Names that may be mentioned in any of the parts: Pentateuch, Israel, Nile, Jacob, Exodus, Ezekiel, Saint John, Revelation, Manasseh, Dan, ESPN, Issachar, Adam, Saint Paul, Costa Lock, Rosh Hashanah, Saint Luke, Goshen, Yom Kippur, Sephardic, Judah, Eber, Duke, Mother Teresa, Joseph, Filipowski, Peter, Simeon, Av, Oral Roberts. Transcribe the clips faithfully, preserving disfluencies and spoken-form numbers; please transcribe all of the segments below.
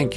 Thank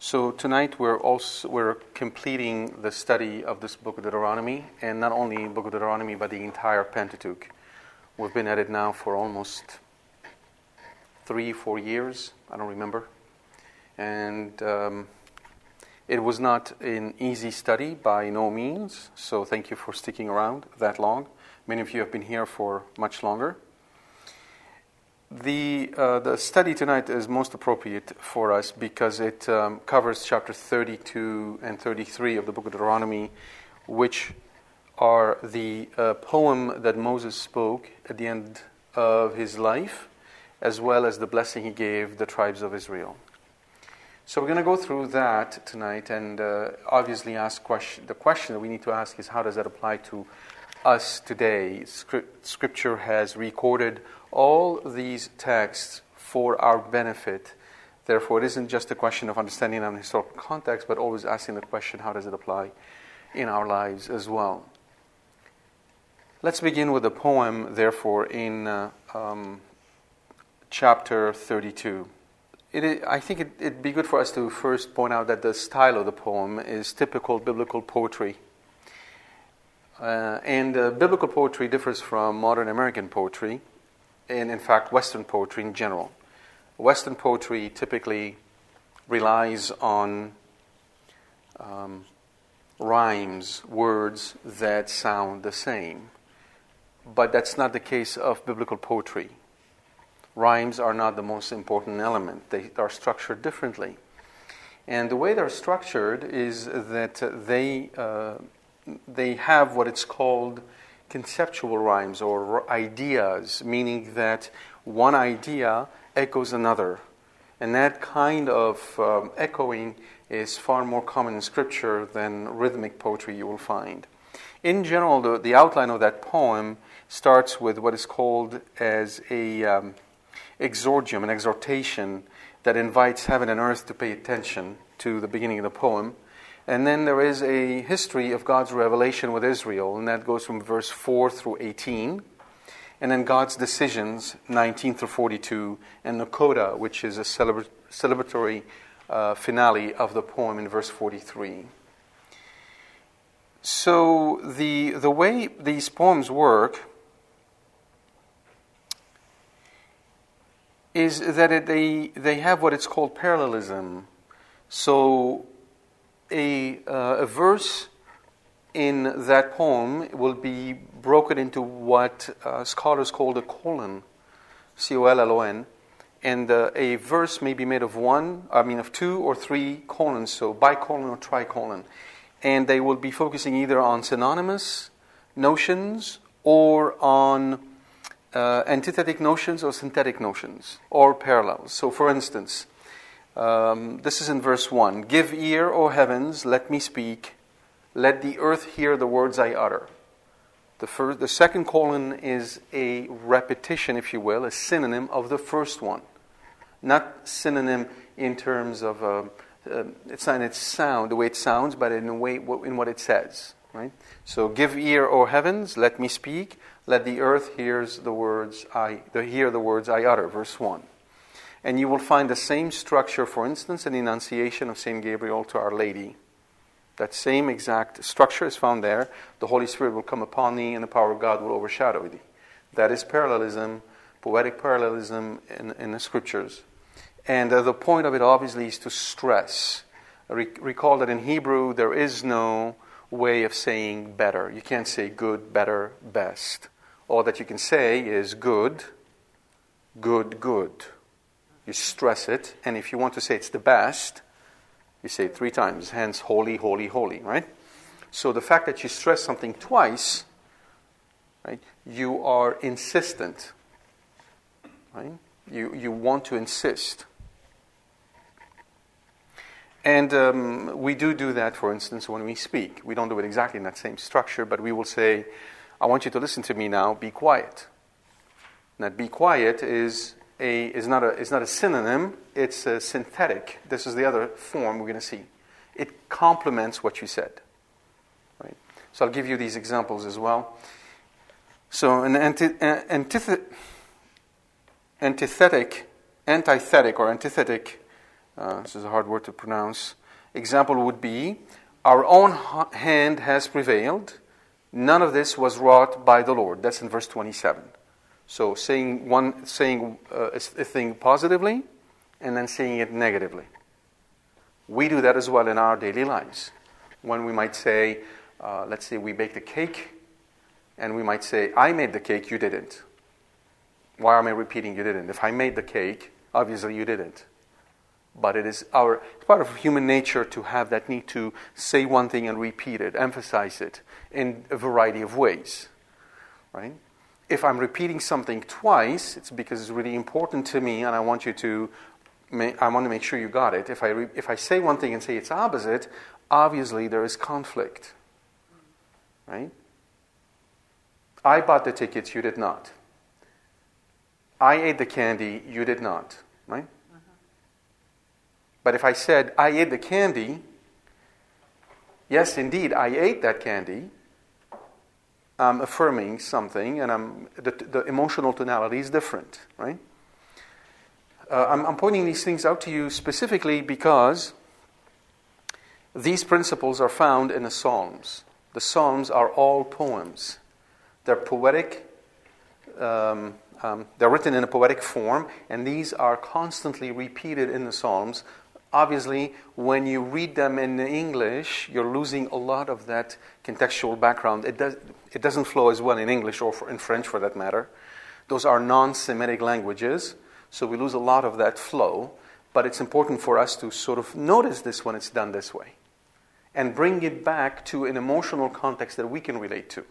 So tonight we're also we're completing the study of this book of Deuteronomy, and not only book of Deuteronomy but the entire Pentateuch. We've been at it now for almost three, four years. I don't remember. And um, it was not an easy study by no means, so thank you for sticking around that long. Many of you have been here for much longer. The uh, the study tonight is most appropriate for us because it um, covers chapter thirty-two and thirty-three of the book of Deuteronomy, which are the uh, poem that Moses spoke at the end of his life, as well as the blessing he gave the tribes of Israel. So we're going to go through that tonight and uh, obviously ask question. The question that we need to ask is, how does that apply to us today? Script, scripture has recorded all these texts for our benefit. Therefore, it isn't just a question of understanding our historical context, but always asking the question, how does it apply in our lives as well? Let's begin with the poem, therefore, in uh, um, chapter thirty-two. It is, I think it, it'd be good for us to first point out that the style of the poem is typical biblical poetry. Uh, and uh, biblical poetry differs from modern American poetry, and in fact Western poetry in general. Western poetry typically relies on um, rhymes, words that sound the same. But that's not the case of biblical poetry. Rhymes are not the most important element. They are structured differently. And the way they're structured is that they uh, they have what it's called conceptual rhymes or ideas, meaning that one idea echoes another. And that kind of um, echoing is far more common in Scripture than rhythmic poetry you will find. In general, the, the outline of that poem starts with what is called as a... Um, exordium, an exhortation that invites heaven and earth to pay attention to the beginning of the poem. And then there is a history of God's revelation with Israel, and that goes from verse four through eighteen. And then God's decisions, nineteen through forty-two, and the coda, which is a celebra- celebratory uh, finale of the poem in verse forty-three. So the the way these poems work is that it, they they have what it's called parallelism. So a, uh, a verse in that poem will be broken into what uh, scholars call a colon, C O L L O N, and uh, a verse may be made of one, I mean of two or three colons, so bicolon or tricolon. And they will be focusing either on synonymous notions or on Uh, antithetic notions or synthetic notions or parallels. So for instance, um, this is in verse one. Give ear, O heavens, let me speak. Let the earth hear the words I utter. The, first, the second colon is a repetition, if you will, a synonym of the first one. Not synonym in terms of, uh, uh, it's not in its sound, the way it sounds, but in, the way, in what it says. Right? So give ear, O heavens, let me speak. Let the earth hears the words I the, hear the words I utter, verse one. And you will find the same structure, for instance, in the Annunciation of Saint Gabriel to Our Lady. That same exact structure is found there. The Holy Spirit will come upon thee, and the power of God will overshadow thee. That is parallelism, poetic parallelism in, in the scriptures. And uh, the point of it obviously is to stress. Re- recall that in Hebrew there is no way of saying better. You can't say good, better, best. All that you can say is good, good, good. You stress it, and if you want to say it's the best, you say it three times, hence holy, holy, holy, right? So the fact that you stress something twice, right, you are insistent, right? You, you want to insist. And um, we do do that, for instance, when we speak. We don't do it exactly in that same structure, but we will say, I want you to listen to me now, be quiet. And that be quiet is a is not a is not a synonym, it's a synthetic. This is the other form we're going to see. It complements what you said. Right? So I'll give you these examples as well. So an anti, antith, antithetic, antithetic or antithetic, uh, this is a hard word to pronounce, example would be, our own hand has prevailed. None of this was wrought by the Lord. That's in verse twenty-seven. So saying one, saying uh, a thing positively, and then saying it negatively. We do that as well in our daily lives. When we might say, uh, let's say we baked a cake, and we might say, I made the cake, you didn't. Why am I repeating you didn't? If I made the cake, obviously you didn't. But it is our it's part of human nature to have that need to say one thing and repeat it, emphasize it in a variety of ways, right? If I'm repeating something twice, it's because it's really important to me, and I want you to, make, I want to make sure you got it. If I re, if I say one thing and say it's opposite, obviously there is conflict, right? I bought the tickets, you did not. I ate the candy, you did not, right? But if I said, I ate the candy, yes, indeed, I ate that candy, I'm affirming something, and I'm the, the emotional tonality is different, right? Uh, I'm, I'm pointing these things out to you specifically because these principles are found in the Psalms. The Psalms are all poems. They're poetic, um, um, they're written in a poetic form, and these are constantly repeated in the Psalms. Obviously, when you read them in English, you're losing a lot of that contextual background. It, does, it doesn't flow as well in English or for, in French, for that matter. Those are non-Semitic languages, so we lose a lot of that flow. But it's important for us to sort of notice this when it's done this way and bring it back to an emotional context that we can relate to.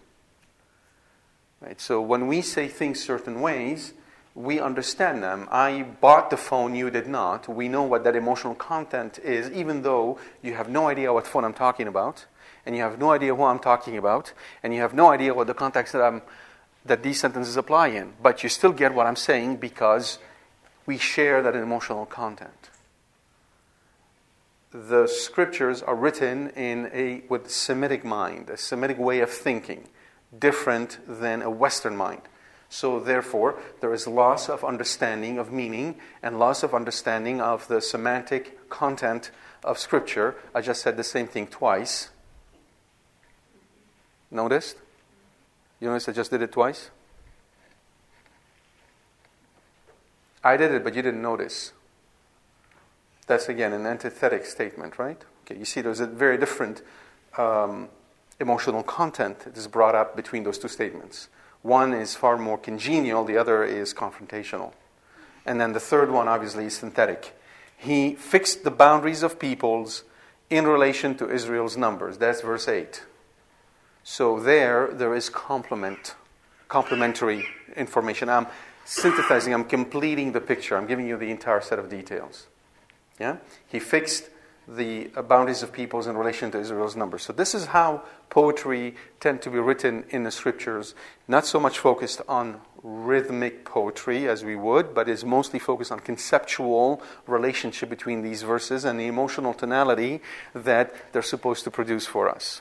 Right? So when we say things certain ways, we understand them. I bought the phone, you did not. We know what that emotional content is, even though you have no idea what phone I'm talking about, and you have no idea who I'm talking about, and you have no idea what the context that, I'm, that these sentences apply in. But you still get what I'm saying because we share that emotional content. The scriptures are written in a with Semitic mind, a Semitic way of thinking, different than a Western mind. So therefore, there is loss of understanding of meaning and loss of understanding of the semantic content of Scripture. I just said the same thing twice. Noticed? You noticed I just did it twice? I did it, but you didn't notice. That's, again, an antithetic statement, right? Okay, you see there's a very different um, emotional content that is brought up between those two statements. One is far more congenial, the other is confrontational. And then the third one, obviously, is synthetic. He fixed the boundaries of peoples in relation to Israel's numbers. That's verse eight. So there, there is complement, complementary information. I'm synthesizing, I'm completing the picture. I'm giving you the entire set of details. Yeah? He fixed the boundaries of peoples in relation to Israel's numbers. So this is how poetry tend to be written in the scriptures, not so much focused on rhythmic poetry as we would, but is mostly focused on conceptual relationship between these verses and the emotional tonality that they're supposed to produce for us.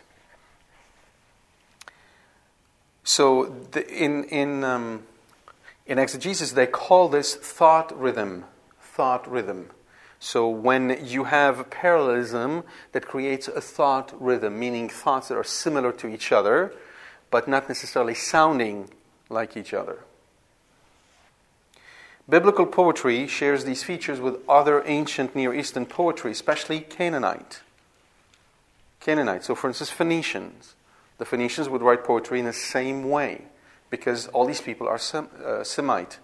So the, in, in, um, in exegesis, they call this thought rhythm, thought rhythm. So when you have parallelism that creates a thought rhythm, meaning thoughts that are similar to each other, but not necessarily sounding like each other. Biblical poetry shares these features with other ancient Near Eastern poetry, especially Canaanite. Canaanite. So for instance, Phoenicians. The Phoenicians would write poetry in the same way because all these people are Sem- uh, Semite.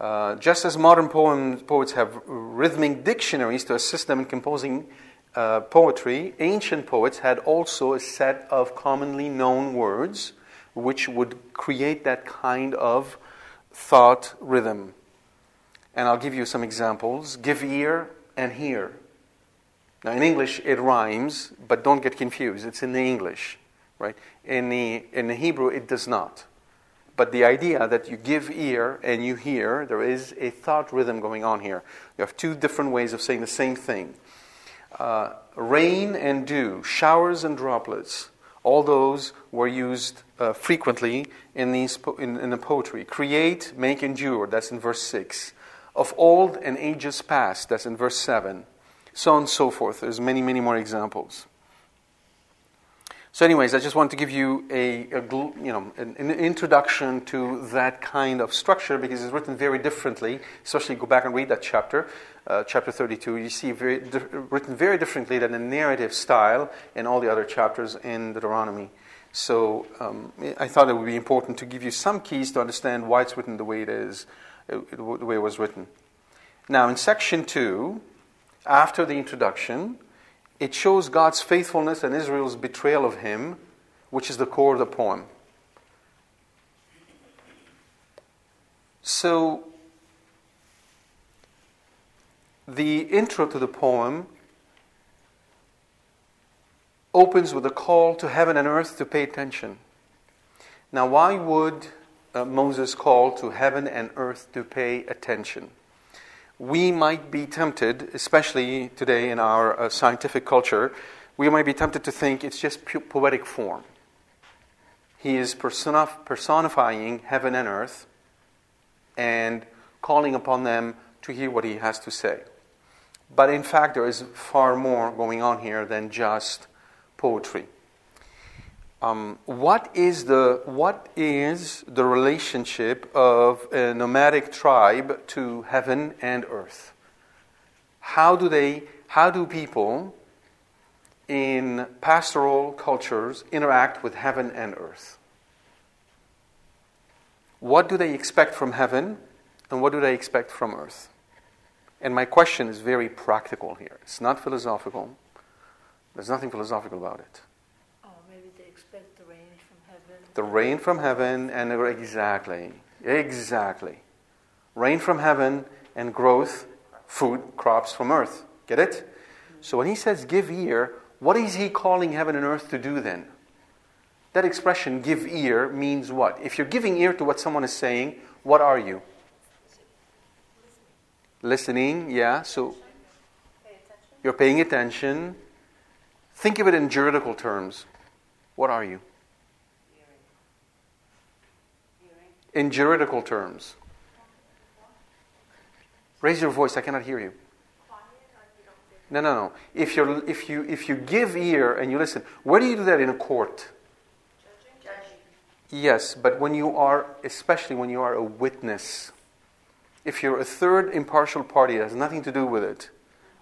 Uh, just as modern poem, poets have rhythmic dictionaries to assist them in composing uh, poetry, ancient poets had also a set of commonly known words which would create that kind of thought rhythm. And I'll give you some examples. Give ear and hear. Now in English it rhymes, but don't get confused. It's in the English, right? In the, in the Hebrew it does not. But the idea that you give ear and you hear, there is a thought rhythm going on here. You have two different ways of saying the same thing. Uh, rain and dew, showers and droplets, all those were used uh, frequently in, these po- in, in the poetry. Create, make, endure, that's in verse six. Of old and ages past, that's in verse seven. So on and so forth. There's many, many more examples. So anyways, I just want to give you a, a you know, an, an introduction to that kind of structure because it's written very differently, especially go back and read that chapter, uh, chapter thirty-two. You see very di- written very differently than the narrative style in all the other chapters in Deuteronomy. So um, I thought it would be important to give you some keys to understand why it's written the way it is, uh, the way it was written. Now in section two, after the introduction, it shows God's faithfulness and Israel's betrayal of him, which is the core of the poem. So, the intro to the poem opens with a call to heaven and earth to pay attention. Now, why would uh, Moses call to heaven and earth to pay attention? We might be tempted, especially today in our uh, scientific culture, we might be tempted to think it's just pu- poetic form. He is personif- personifying heaven and earth and calling upon them to hear what he has to say. But in fact, there is far more going on here than just poetry. Um, what is the what is the relationship of a nomadic tribe to heaven and earth? How do they? How do people in pastoral cultures interact with heaven and earth? What do they expect from heaven, and what do they expect from earth? And my question is very practical here. It's not philosophical. There's nothing philosophical about it. The rain from heaven and exactly, exactly. Rain from heaven and growth, food, crops from earth. Get it? So when he says give ear, what is he calling heaven and earth to do then? That expression give ear means what? If you're giving ear to what someone is saying, what are you? Listening, yeah. So you're paying attention. Think of it in juridical terms. What are you? In juridical terms. Raise your voice, I cannot hear you. No, no, no. If you if you if you give ear and you listen, where do you do that in a court? Judging. Yes, but when you are, especially when you are a witness, if you're a third impartial party that has nothing to do with it,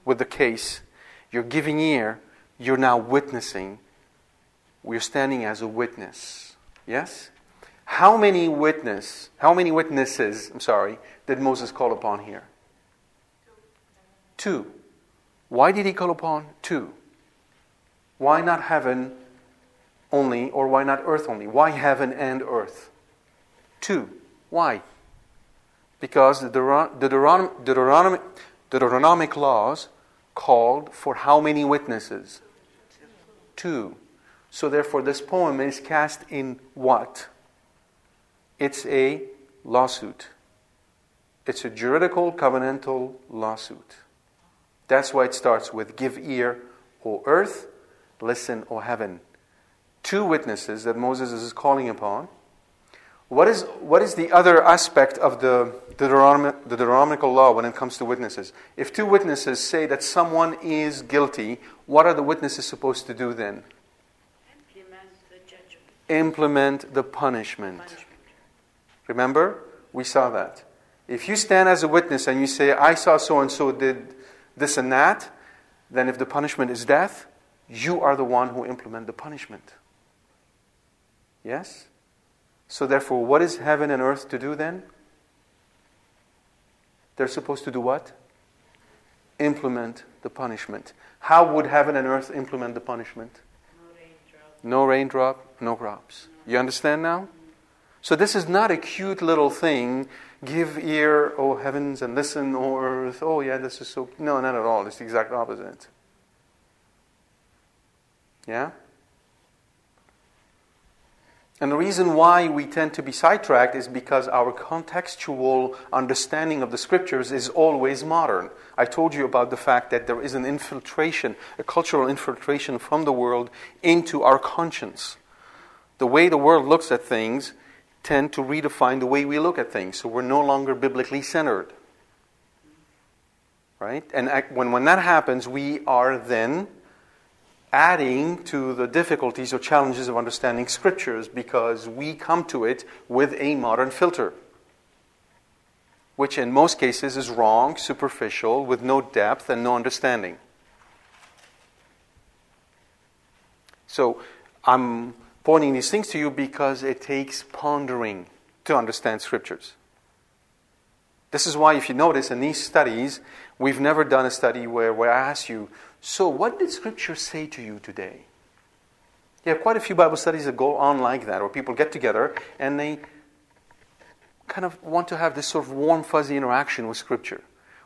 with the case, you're giving ear, you're now witnessing. We're standing as a witness. Yes? How many witness, how many witnesses, I'm sorry, did Moses call upon here? Two. Two. Why did he call upon two? Why not heaven only, or why not earth only? Why heaven and earth? Two. Why? Because the Deuteron- Deuteronom- Deuteronom- Deuteronomic laws called for how many witnesses? Two. So therefore this poem is cast in what? It's a lawsuit. It's a juridical, covenantal lawsuit. That's why it starts with, give ear, O earth, listen, O heaven. Two witnesses that Moses is calling upon. What is what is the other aspect of the Deuteronomic, the Deuteronomical law when it comes to witnesses? If two witnesses say that someone is guilty, what are the witnesses supposed to do then? Implement the judgment. Implement the punishment. punishment. Remember? We saw that. If you stand as a witness and you say, I saw so-and-so did this and that, then if the punishment is death, you are the one who implement the punishment. Yes? So therefore, what is heaven and earth to do then? They're supposed to do what? Implement the punishment. How would heaven and earth implement the punishment? No raindrop, no crops. You understand now? So this is not a cute little thing. Give ear, oh heavens, and listen, oh earth. Oh yeah, this is so... No, not at all. It's the exact opposite. Yeah? And the reason why we tend to be sidetracked is because our contextual understanding of the scriptures is always modern. I told you about the fact that there is an infiltration, a cultural infiltration from the world into our conscience. The way the world looks at things tend to redefine the way we look at things. So we're no longer biblically centered. Right? And when, when that happens, we are then adding to the difficulties or challenges of understanding scriptures because we come to it with a modern filter, which in most cases is wrong, superficial, with no depth and no understanding. So I'm pointing these things to you because it takes pondering to understand scriptures. This is why, if you notice, in these studies, we've never done a study where, where I ask you, so what did Scripture say to you today? There are quite a few Bible studies that go on like that, where people get together and they kind of want to have this sort of warm, fuzzy interaction with Scripture.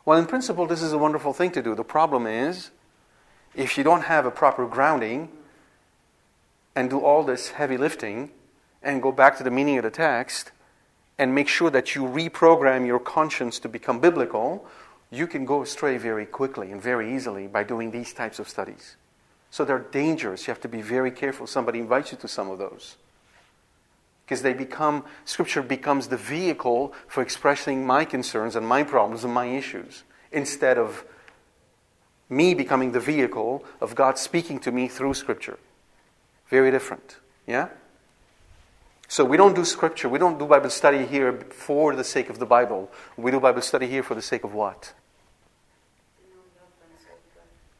Well, in principle, this is a wonderful thing to do. The problem is, if you don't have a proper grounding and do all this heavy lifting and go back to the meaning of the text and make sure that you reprogram your conscience to become biblical, you can go astray very quickly and very easily by doing these types of studies. So they're dangerous. You have to be very careful. Somebody invites you to some of those. Because they become, Scripture becomes the vehicle for expressing my concerns and my problems and my issues, instead of me becoming the vehicle of God speaking to me through Scripture. Very different. Yeah? So we don't do Scripture. We don't do Bible study here for the sake of the Bible. We do Bible study here for the sake of what?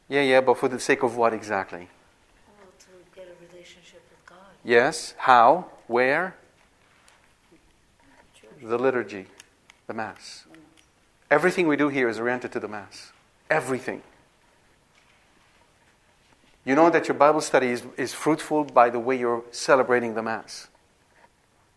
Yeah, yeah, but for the sake of what exactly? Well, to get a relationship with God. Yes. How? Where? The liturgy, the Mass. Everything we do here is oriented to the Mass. Everything. You know that your Bible study is, is fruitful by the way you're celebrating the Mass.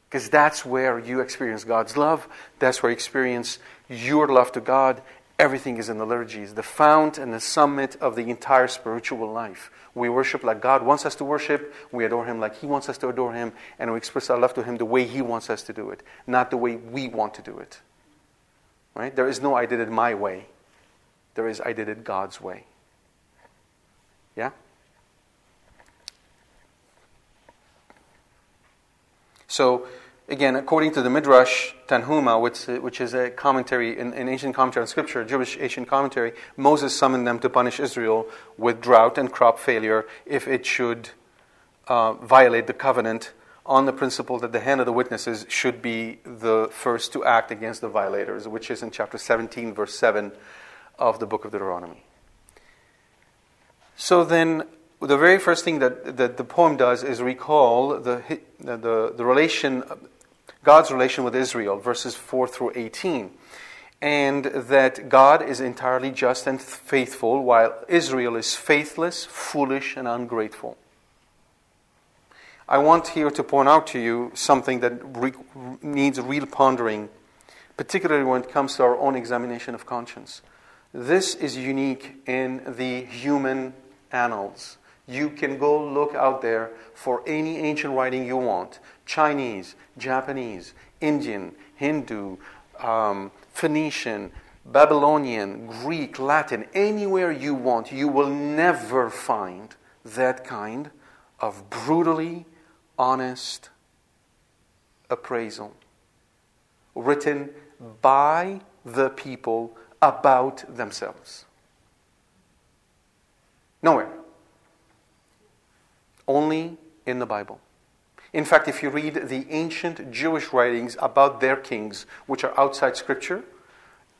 Because that's where you experience God's love. That's where you experience your love to God. Everything is in the liturgy. It's the fount and the summit of the entire spiritual life. We worship like God wants us to worship. We adore Him like He wants us to adore Him. And we express our love to Him the way He wants us to do it, not the way we want to do it. Right? There is no I did it my way. There is I did it God's way. Yeah? So, again, according to the Midrash Tanchuma, which, which is a commentary, an, an ancient commentary on Scripture, Jewish ancient commentary, Moses summoned them to punish Israel with drought and crop failure if it should uh, violate the covenant, on the principle that the hand of the witnesses should be the first to act against the violators, which is in chapter seventeen, verse seven of the book of Deuteronomy. So then, the very first thing that, that the poem does is recall the, the, the relation, God's relation with Israel, verses four through eighteen. And that God is entirely just and faithful, while Israel is faithless, foolish, and ungrateful. I want here to point out to you something that re- needs real pondering, particularly when it comes to our own examination of conscience. This is unique in the human annals. You can go look out there for any ancient writing you want. Chinese, Japanese, Indian, Hindu, um, Phoenician, Babylonian, Greek, Latin, anywhere you want, you will never find that kind of brutally honest appraisal written by the people about themselves. Nowhere. Only in the Bible. In fact, if you read the ancient Jewish writings about their kings, which are outside Scripture,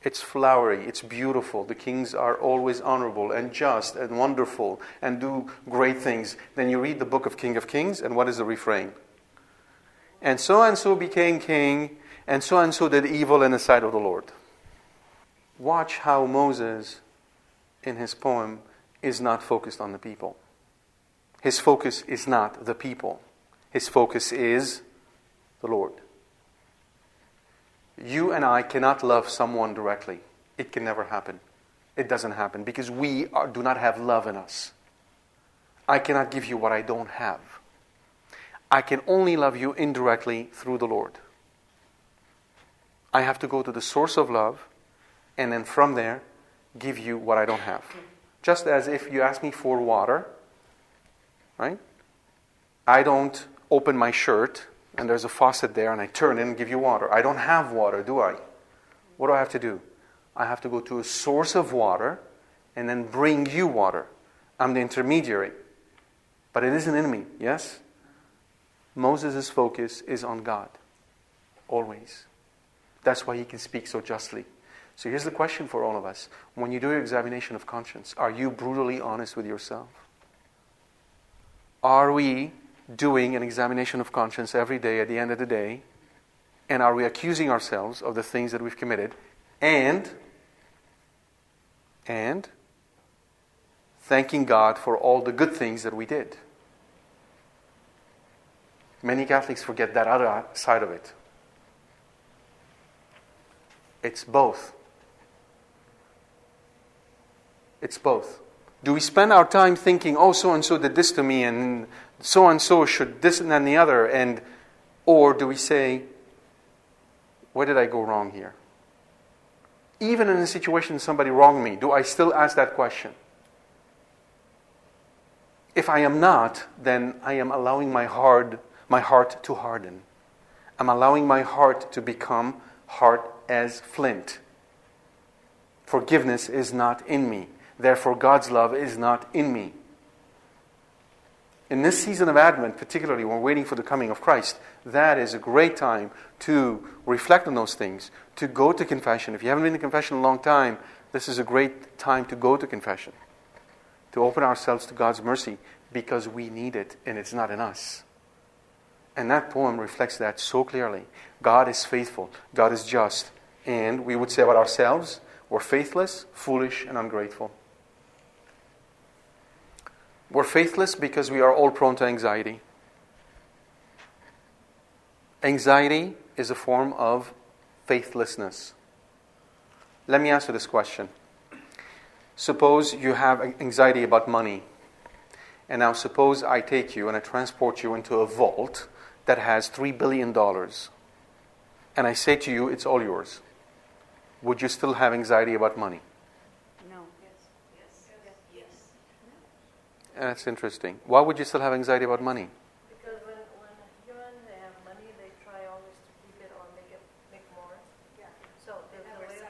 it's flowery, it's beautiful. The kings are always honorable and just and wonderful and do great things. Then you read the book of King of Kings, and what is the refrain? And so-and-so became king, and so-and-so did evil in the sight of the Lord. Watch how Moses, in his poem, is not focused on the people. His focus is not the people. His focus is the Lord. You and I cannot love someone directly. It can never happen. It doesn't happen because we are, do not have love in us. I cannot give you what I don't have. I can only love you indirectly through the Lord. I have to go to the source of love and then from there give you what I don't have. Just as if you ask me for water, right? I don't open my shirt and there's a faucet there, and I turn in and give you water. I don't have water, do I? What do I have to do? I have to go to a source of water and then bring you water. I'm the intermediary. But it isn't in me, yes? Moses' focus is on God, always. That's why he can speak so justly. So here's the question for all of us. When you do your examination of conscience, are you brutally honest with yourself? Are we doing an examination of conscience every day at the end of the day, and are we accusing ourselves of the things that we've committed, and and thanking God for all the good things that we did? Many Catholics forget that other side of it. It's both. It's both. Do we spend our time thinking, oh, so-and-so did this to me, and so-and-so should this and then the other, and or do we say, where did I go wrong here? Even in a situation somebody wronged me, do I still ask that question? If I am not, then I am allowing my hard, my heart to harden. I'm allowing my heart to become hard as flint. Forgiveness is not in me. Therefore, God's love is not in me. In this season of Advent, particularly when we're waiting for the coming of Christ, that is a great time to reflect on those things, to go to confession. If you haven't been to confession in a long time, this is a great time to go to confession, to open ourselves to God's mercy, because we need it and it's not in us. And that poem reflects that so clearly. God is faithful, God is just, and we would say about ourselves, we're faithless, foolish, and ungrateful. We're faithless because we are all prone to anxiety. Anxiety is a form of faithlessness. Let me ask you this question. Suppose you have anxiety about money. And now suppose I take you and I transport you into a vault that has three billion dollars. And I say to you, it's all yours. Would you still have anxiety about money? No. Yes. Yes. Yes. Yes. That's interesting. Why would you still have anxiety about money? Because when, when humans they have money, they try always to keep it or make it make more. Yeah. So there's no way.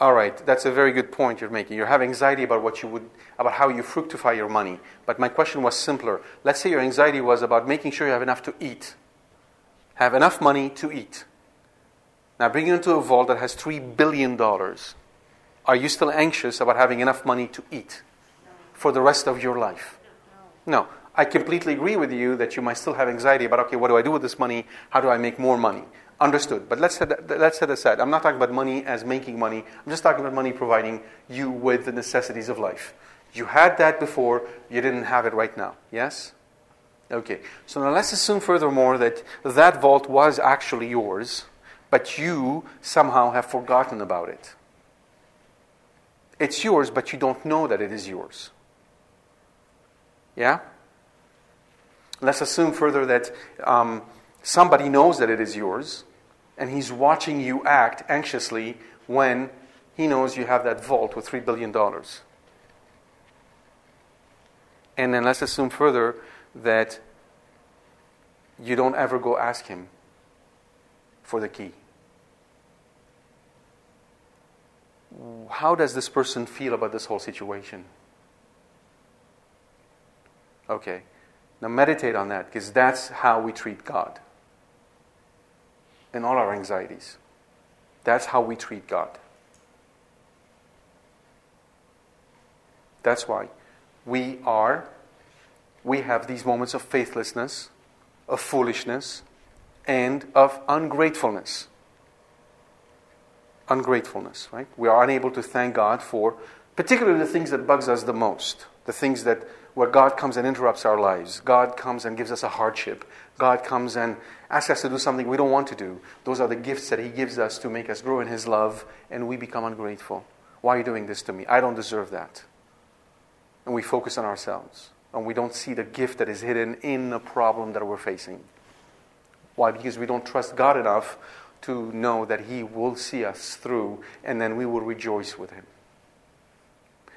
All right, that's a very good point you're making. You have anxiety about what you would, about how you fructify your money. But my question was simpler. Let's say your anxiety was about making sure you have enough to eat, have enough money to eat. Now bring you into a vault that has three billion dollars. Are you still anxious about having enough money to eat for the rest of your life? No. I completely agree with you that you might still have anxiety about, okay, what do I do with this money? How do I make more money? Understood. But let's set that, let's set aside. I'm not talking about money as making money. I'm just talking about money providing you with the necessities of life. You had that before. You didn't have it right now. Yes? Okay. So now let's assume furthermore that that vault was actually yours, but you somehow have forgotten about it. It's yours, but you don't know that it is yours. Yeah? Let's assume further that um, somebody knows that it is yours, and he's watching you act anxiously when he knows you have that vault with three billion dollars. And then let's assume further that you don't ever go ask him for the key. How does this person feel about this whole situation? Okay. Now meditate on that, because that's how we treat God in all our anxieties. That's how we treat God. That's why we are, we have these moments of faithlessness, of foolishness, and of ungratefulness. Ungratefulness, right? We are unable to thank God for particularly the things that bugs us the most, the things that where God comes and interrupts our lives. God comes and gives us a hardship. God comes and asks us to do something we don't want to do. Those are the gifts that He gives us to make us grow in His love, and we become ungrateful. Why are you doing this to me? I don't deserve that. And we focus on ourselves, and we don't see the gift that is hidden in the problem that we're facing. Why? Because we don't trust God enough to know that He will see us through, and then we will rejoice with Him.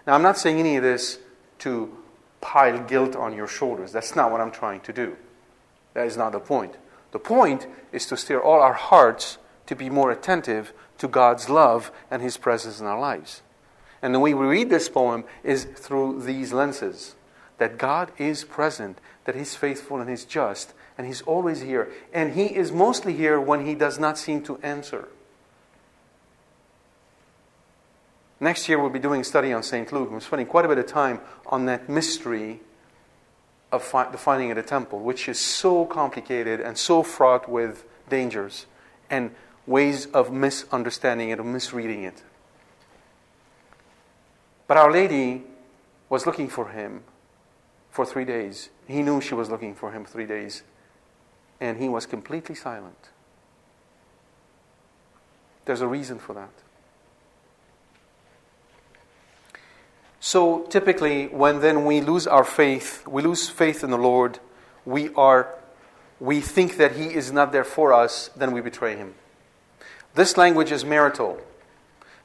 Now, I'm not saying any of this to pile guilt on your shoulders. That's not what I'm trying to do. That is not the point. The point is to stir all our hearts to be more attentive to God's love and His presence in our lives. And the way we read this poem is through these lenses. That God is present, that He's faithful and He's just, and He's always here. And He is mostly here when He does not seem to answer. Next year we'll be doing a study on Saint Luke. We're spending quite a bit of time on that mystery of fi- the finding of the temple, which is so complicated and so fraught with dangers and ways of misunderstanding it or misreading it. But Our Lady was looking for Him for three days. He knew she was looking for Him three days. And He was completely silent. There's a reason for that. So typically, when then we lose our faith, we lose faith in the Lord, we are, we think that He is not there for us, then we betray Him. This language is marital.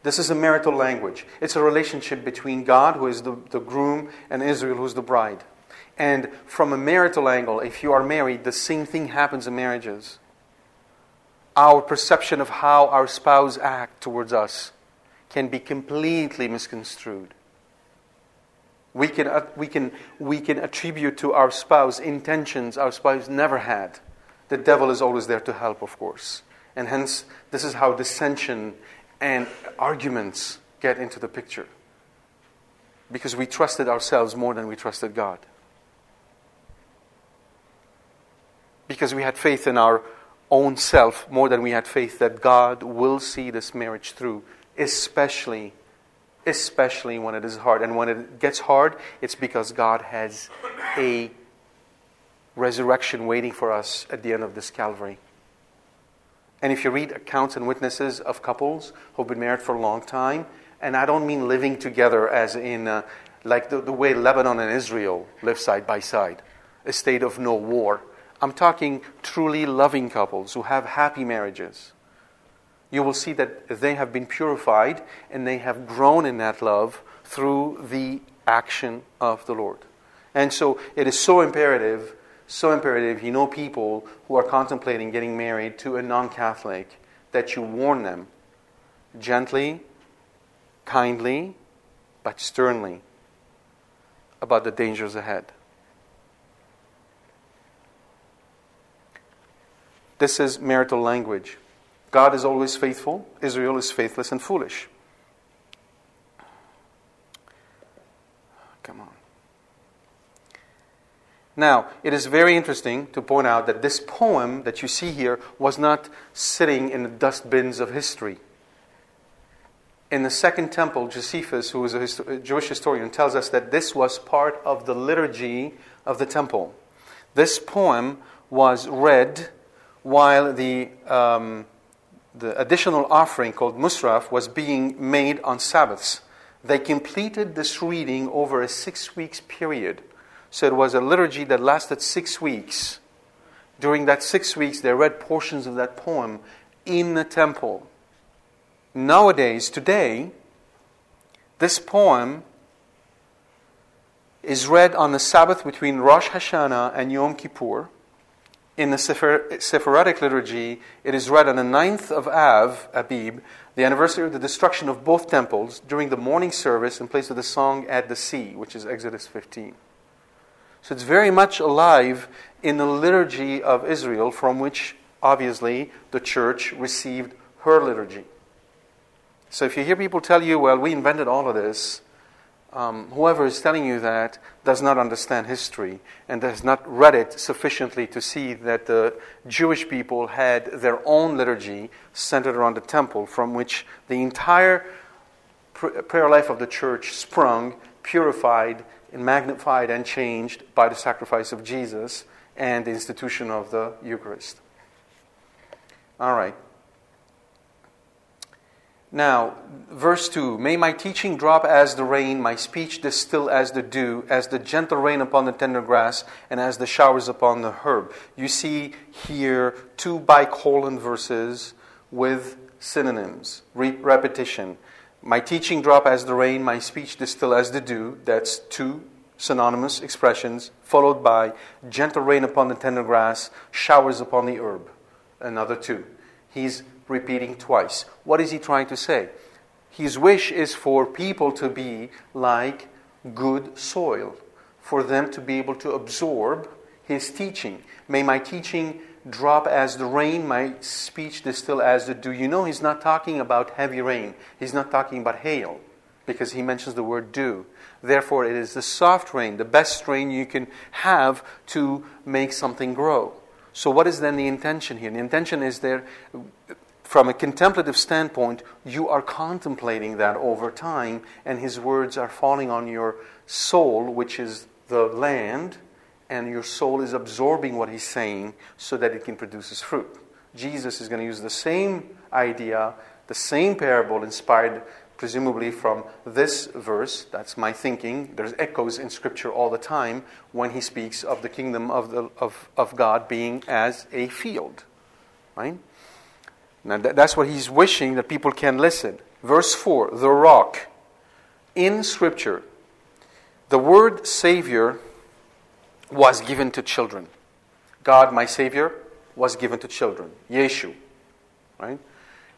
This is a marital language. It's a relationship between God, who is the, the groom, and Israel, who is the bride. And from a marital angle, if you are married, the same thing happens in marriages. Our perception of how our spouse acts towards us can be completely misconstrued. We can, we can, we can attribute to our spouse intentions our spouse never had. The devil is always there to help, of course. And hence, this is how dissension and arguments get into the picture. Because we trusted ourselves more than we trusted God. Because we had faith in our own self more than we had faith that God will see this marriage through. Especially, especially when it is hard. And when it gets hard, it's because God has a resurrection waiting for us at the end of this Calvary. And if you read accounts and witnesses of couples who've been married for a long time, and I don't mean living together as in uh, like the, the way Lebanon and Israel live side by side, a state of no war. I'm talking truly loving couples who have happy marriages. You will see that they have been purified and they have grown in that love through the action of the Lord. And so it is so imperative So imperative, you know people who are contemplating getting married to a non-Catholic, that you warn them gently, kindly, but sternly about the dangers ahead. This is marital language. God is always faithful. Israel is faithless and foolish. Come on. Now, it is very interesting to point out that this poem that you see here was not sitting in the dust bins of history. In the Second Temple, Josephus, who is a, hist- a Jewish historian, tells us that this was part of the liturgy of the temple. This poem was read while the, um, the additional offering called Musraf was being made on Sabbaths. They completed this reading over a six weeks period. So it was a liturgy that lasted six weeks. During that six weeks, they read portions of that poem in the temple. Nowadays, today, this poem is read on the Sabbath between Rosh Hashanah and Yom Kippur. In the Sephardic liturgy, it is read on the ninth of Av, Abib, the anniversary of the destruction of both temples, during the morning service in place of the song at the sea, which is Exodus fifteen. So it's very much alive in the liturgy of Israel, from which, obviously, the church received her liturgy. So if you hear people tell you, well, we invented all of this, um, whoever is telling you that does not understand history and has not read it sufficiently to see that the Jewish people had their own liturgy centered around the temple, from which the entire prayer life of the church sprung, purified, and magnified and changed by the sacrifice of Jesus and the institution of the Eucharist. All right. Now, verse two. May my teaching drop as the rain, my speech distill as the dew, as the gentle rain upon the tender grass, and as the showers upon the herb. You see here two bicolon verses with synonyms, re- repetition. My teaching drop as the rain, my speech distill as the dew. That's two synonymous expressions, followed by gentle rain upon the tender grass, showers upon the herb. Another two. He's repeating twice. What is he trying to say? His wish is for people to be like good soil, for them to be able to absorb his teaching. May my teaching drop as the rain, my speech distill as the dew. You know he's not talking about heavy rain. He's not talking about hail, because he mentions the word dew. Therefore, it is the soft rain, the best rain you can have to make something grow. So what is then the intention here? The intention is there, from a contemplative standpoint, you are contemplating that over time, and his words are falling on your soul, which is the land, and your soul is absorbing what he's saying so that it can produce his fruit. Jesus is going to use the same idea, the same parable inspired presumably from this verse. That's my thinking. There's echoes in Scripture all the time when he speaks of the kingdom of the of, of God being as a field. Right? Now th- that's what he's wishing, that people can listen. Verse four, the rock. In Scripture, the word Savior was given to children. God, my Savior, was given to children. Yeshu. Right?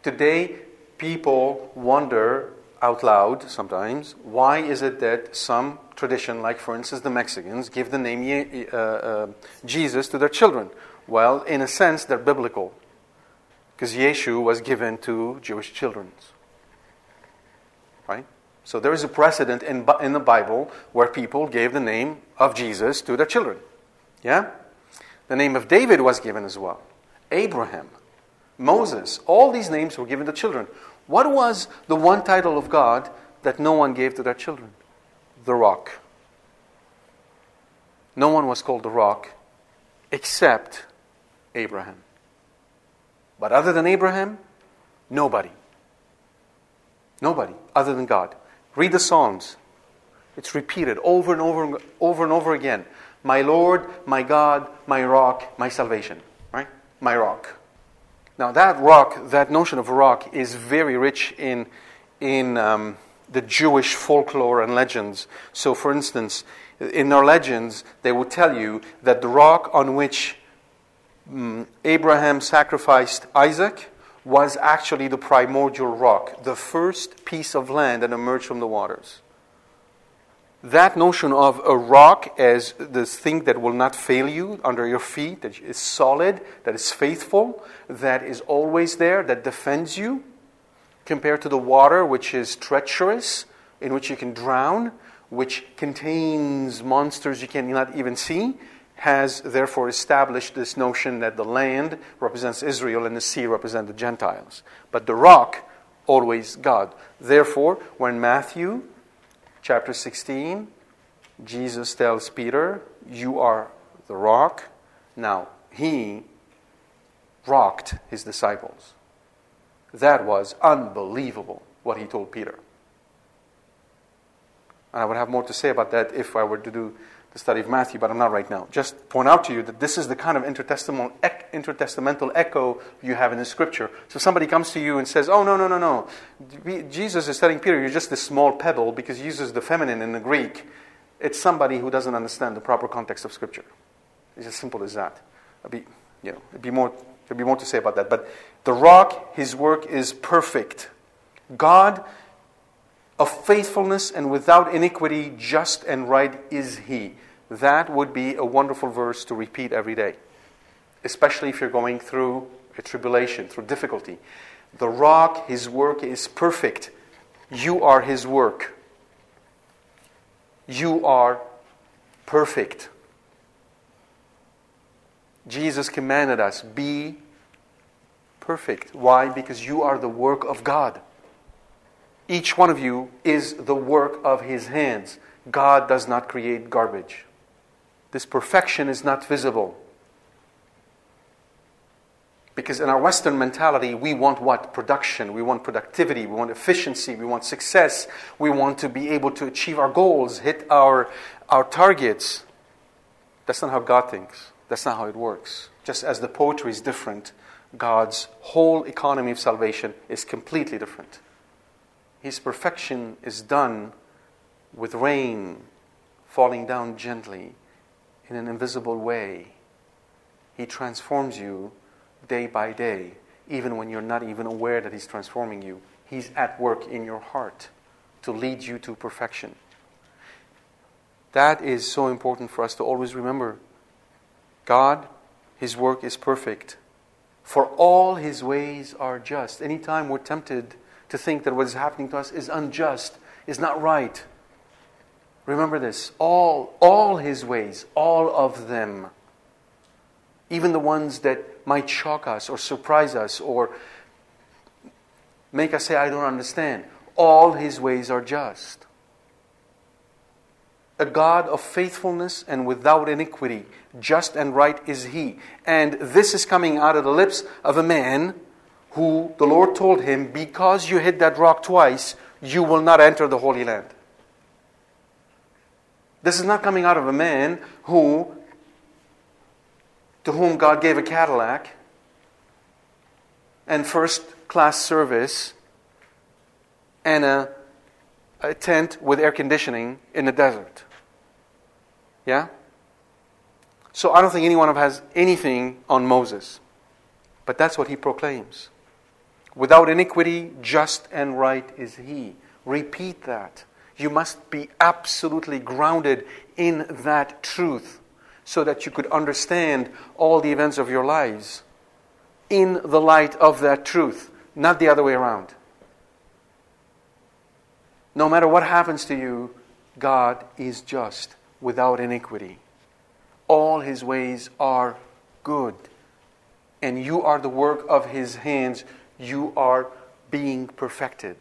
Today, people wonder out loud sometimes, why is it that some tradition, like for instance the Mexicans, give the name Ye- uh, uh, Jesus to their children? Well, in a sense, they're biblical, because Yeshu was given to Jewish children. Right? So there is a precedent in, in the Bible where people gave the name of Jesus to their children. Yeah? The name of David was given as well. Abraham, Moses, all these names were given to children. What was the one title of God that no one gave to their children? The Rock. No one was called the Rock except Abraham. But other than Abraham, nobody. Nobody other than God. Read the Psalms. It's repeated over and over and over and over again. My Lord, my God, my rock, my salvation. Right? My rock. Now that rock, that notion of rock, is very rich in in um, the Jewish folklore and legends. So for instance, in our legends, they would tell you that the rock on which um, Abraham sacrificed Isaac was actually the primordial rock, the first piece of land that emerged from the waters. That notion of a rock as the thing that will not fail you under your feet, that is solid, that is faithful, that is always there, that defends you, compared to the water, which is treacherous, in which you can drown, which contains monsters you cannot even see, has therefore established this notion that the land represents Israel and the sea represents the Gentiles. But the rock, always God. Therefore, when Matthew chapter sixteen, Jesus tells Peter, you are the rock. Now, he rocked his disciples. That was unbelievable, what he told Peter. And I would have more to say about that if I were to do the study of Matthew, but I'm not right now. Just point out to you that this is the kind of intertestamental, intertestamental echo you have in the Scripture. So somebody comes to you and says, oh, no, no, no, no. Jesus is telling Peter, you're just this small pebble, because he uses the feminine in the Greek. It's somebody who doesn't understand the proper context of Scripture. It's as simple as that. It'd be, you know, it'd be more, there'd be more to say about that. But the rock, his work is perfect. God of faithfulness and without iniquity, just and right is he. that would be a wonderful verse to repeat every day, especially if you're going through a tribulation, through difficulty. The rock, his work is perfect. You are his work. You are perfect. Jesus commanded us, be perfect. Why? Because you are the work of God. Each one of you is the work of his hands. God does not create garbage. This perfection is not visible. Because in our Western mentality, we want what? Production. We want productivity. We want efficiency. We want success. We want to be able to achieve our goals, hit our, our targets. That's not how God thinks. That's not how it works. Just as the poetry is different, God's whole economy of salvation is completely different. His perfection is done with rain falling down gently in an invisible way. He transforms you day by day, even when you're not even aware that he's transforming you. He's at work in your heart to lead you to perfection. That is so important for us to always remember. God, his work is perfect. For all his ways are just. Anytime we're tempted to think that what is happening to us is unjust, is not right, remember this. All, all his ways, all of them, even the ones that might shock us or surprise us or make us say, I don't understand. All his ways are just. A God of faithfulness and without iniquity, just and right is he. And this is coming out of the lips of a man who the Lord told him, because you hit that rock twice, you will not enter the Holy Land. This is not coming out of a man who to whom God gave a Cadillac and first-class service and a, a tent with air conditioning in the desert. Yeah? So I don't think anyone has anything on Moses. But that's what he proclaims. Without iniquity, just and right is he. Repeat that. You must be absolutely grounded in that truth, so that you could understand all the events of your lives in the light of that truth, not the other way around. No matter what happens to you, God is just, without iniquity. All his ways are good, and you are the work of his hands. You are being perfected.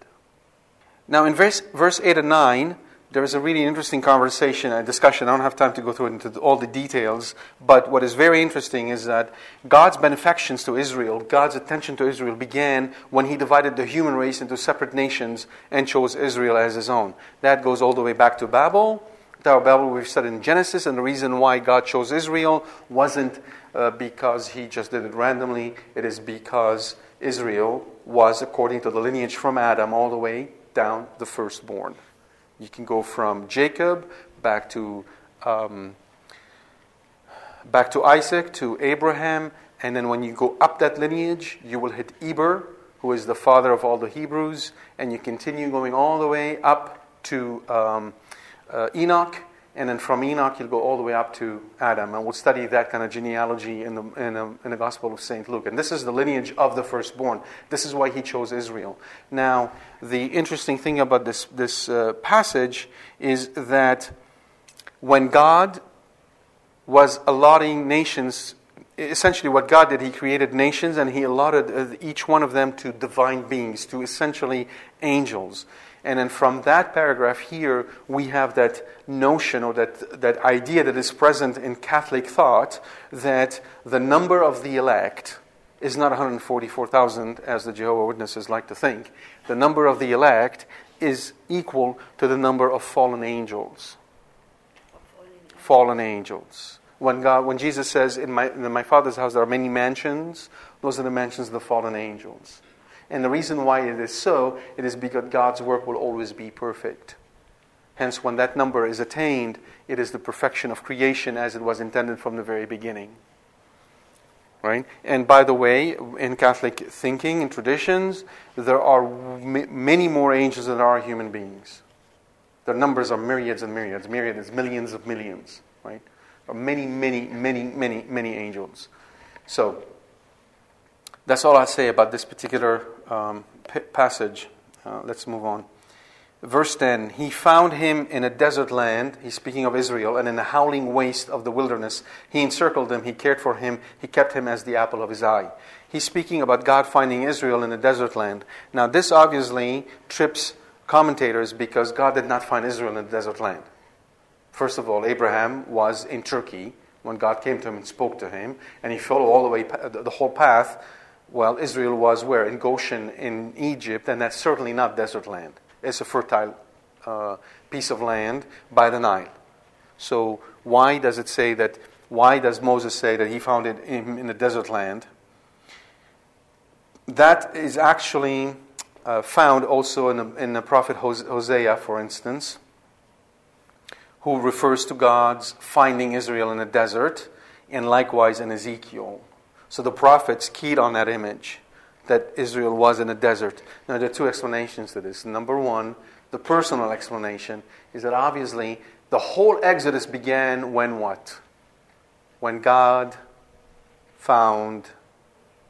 Now in verse, verse eight and nine, there is a really interesting conversation and discussion. I don't have time to go through it into all the details. But what is very interesting is that God's benefactions to Israel, God's attention to Israel, began when he divided the human race into separate nations and chose Israel as his own. That goes all the way back to Babel. Tower of Babel we've studied in Genesis. And the reason why God chose Israel wasn't uh, because he just did it randomly. It is because Israel was, according to the lineage from Adam, all the way down the firstborn. You can go from Jacob back to um, back to Isaac, to Abraham, and then when you go up that lineage, you will hit Eber, who is the father of all the Hebrews, and you continue going all the way up to um, uh, Enoch, and then from Enoch you'll go all the way up to Adam, and we'll study that kind of genealogy in the in, a, in the Gospel of Saint Luke. And this is the lineage of the firstborn. This is why he chose Israel. Now, the interesting thing about this, this uh, passage is that when God was allotting nations, essentially what God did, he created nations and he allotted each one of them to divine beings, to essentially angels. And then from that paragraph here, we have that notion or that, that idea that is present in Catholic thought that the number of the elect is not one hundred forty-four thousand, as the Jehovah Witnesses like to think. The number of the elect is equal to the number of fallen angels. Fallen angels. When God, when Jesus says, in my, in my Father's house there are many mansions, those are the mansions of the fallen angels. And the reason why it is so, it is because God's work will always be perfect. Hence, when that number is attained, it is the perfection of creation as it was intended from the very beginning. Right? And by the way, in Catholic thinking and traditions, there are m- many more angels than there are human beings. Their numbers are myriads and myriads. Myriad is millions of millions. right? Many, many, many, many, many angels. So that's all I say about this particular um, p- passage. Uh, let's move on. Verse ten, he found him in a desert land, he's speaking of Israel, and in a howling waste of the wilderness. He encircled him, he cared for him, he kept him as the apple of his eye. He's speaking about God finding Israel in a desert land. Now this obviously trips commentators because God did not find Israel in a desert land. First of all, Abraham was in Turkey when God came to him and spoke to him, and he followed all the way, the whole path. Well, Israel was where? In Goshen, in Egypt, and that's certainly not desert land. It's a fertile uh, piece of land by the Nile. So why does it say that, why does Moses say that he found it in, in the desert land? That is actually uh, found also in the, in the prophet Hosea, for instance, who refers to God's finding Israel in the desert, and likewise in Ezekiel. So the prophets keyed on that image, that Israel was in a desert. Now, there are two explanations to this. Number one, the personal explanation is that obviously the whole Exodus began when what? When God found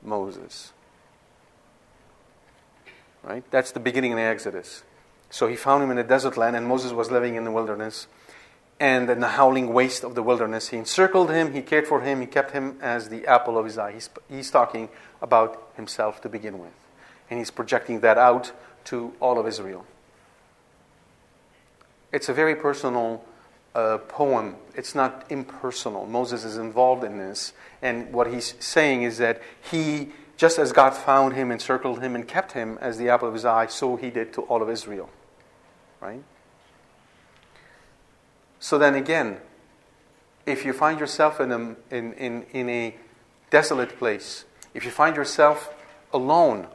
Moses. Right? That's the beginning of the Exodus. So he found him in a desert land, and Moses was living in the wilderness. And in the howling waste of the wilderness, he encircled him, he cared for him, he kept him as the apple of his eye. He's, he's talking about himself to begin with. And he's projecting that out to all of Israel. It's a very personal uh, poem. It's not impersonal. Moses is involved in this. And what he's saying is that he, just as God found him, encircled him, and kept him as the apple of his eye, so he did to all of Israel. Right? So then again, if you find yourself in a, in, in, in a desolate place, if you find yourself alone,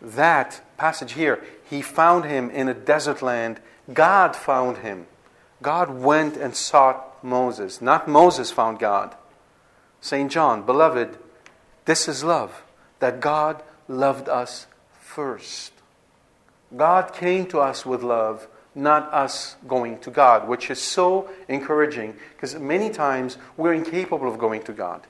that passage here, he found him in a desert land. God found him. God went and sought Moses. Not Moses found God. Saint John, beloved, this is love, that God loved us first. God came to us with love, not us going to God, which is so encouraging, because many times we're incapable of going to God.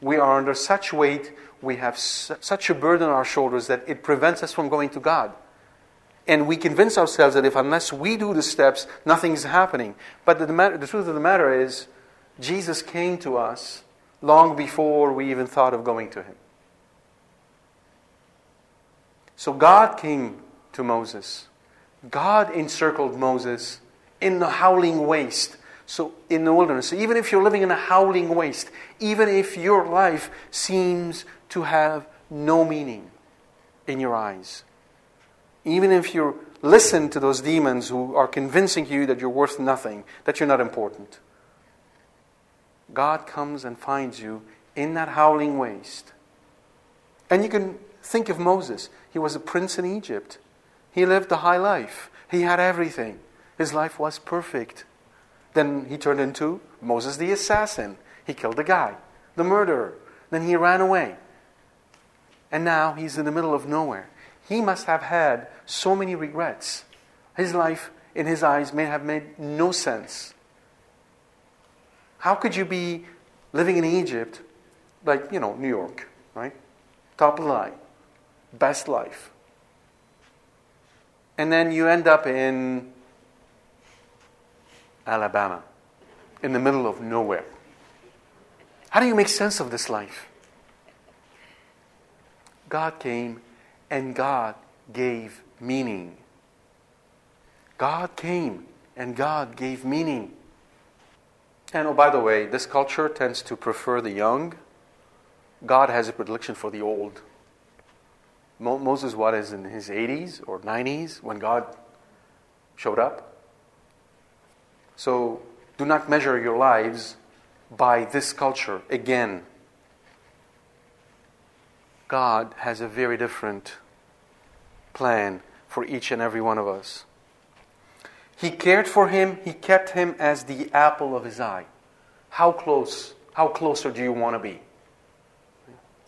We are under such weight, we have su- such a burden on our shoulders that it prevents us from going to God. And we convince ourselves that if unless we do the steps, nothing's happening. But the, matter, the truth of the matter is, Jesus came to us long before we even thought of going to Him. So God came to Moses. God encircled Moses in the howling waste, so in the wilderness. So even if you're living in a howling waste, even if your life seems to have no meaning in your eyes, even if you listen to those demons who are convincing you that you're worth nothing, that you're not important, God comes and finds you in that howling waste. And you can think of Moses. He was a prince in Egypt. He lived a high life. He had everything. His life was perfect. Then he turned into Moses the assassin. He killed the guy, the murderer. Then he ran away. And now he's in the middle of nowhere. He must have had so many regrets. His life, in his eyes, may have made no sense. How could you be living in Egypt, like, you know, New York, right? Top of the line, best life. And then you end up in Alabama, in the middle of nowhere. How do you make sense of this life? God came and God gave meaning. God came and God gave meaning. And oh, by the way, this culture tends to prefer the young. God has a predilection for the old. Moses, what, is in his eighties or nineties when God showed up? So do not measure your lives by this culture again. God has a very different plan for each and every one of us. He cared for him. He kept him as the apple of his eye. How close, how closer do you want to be?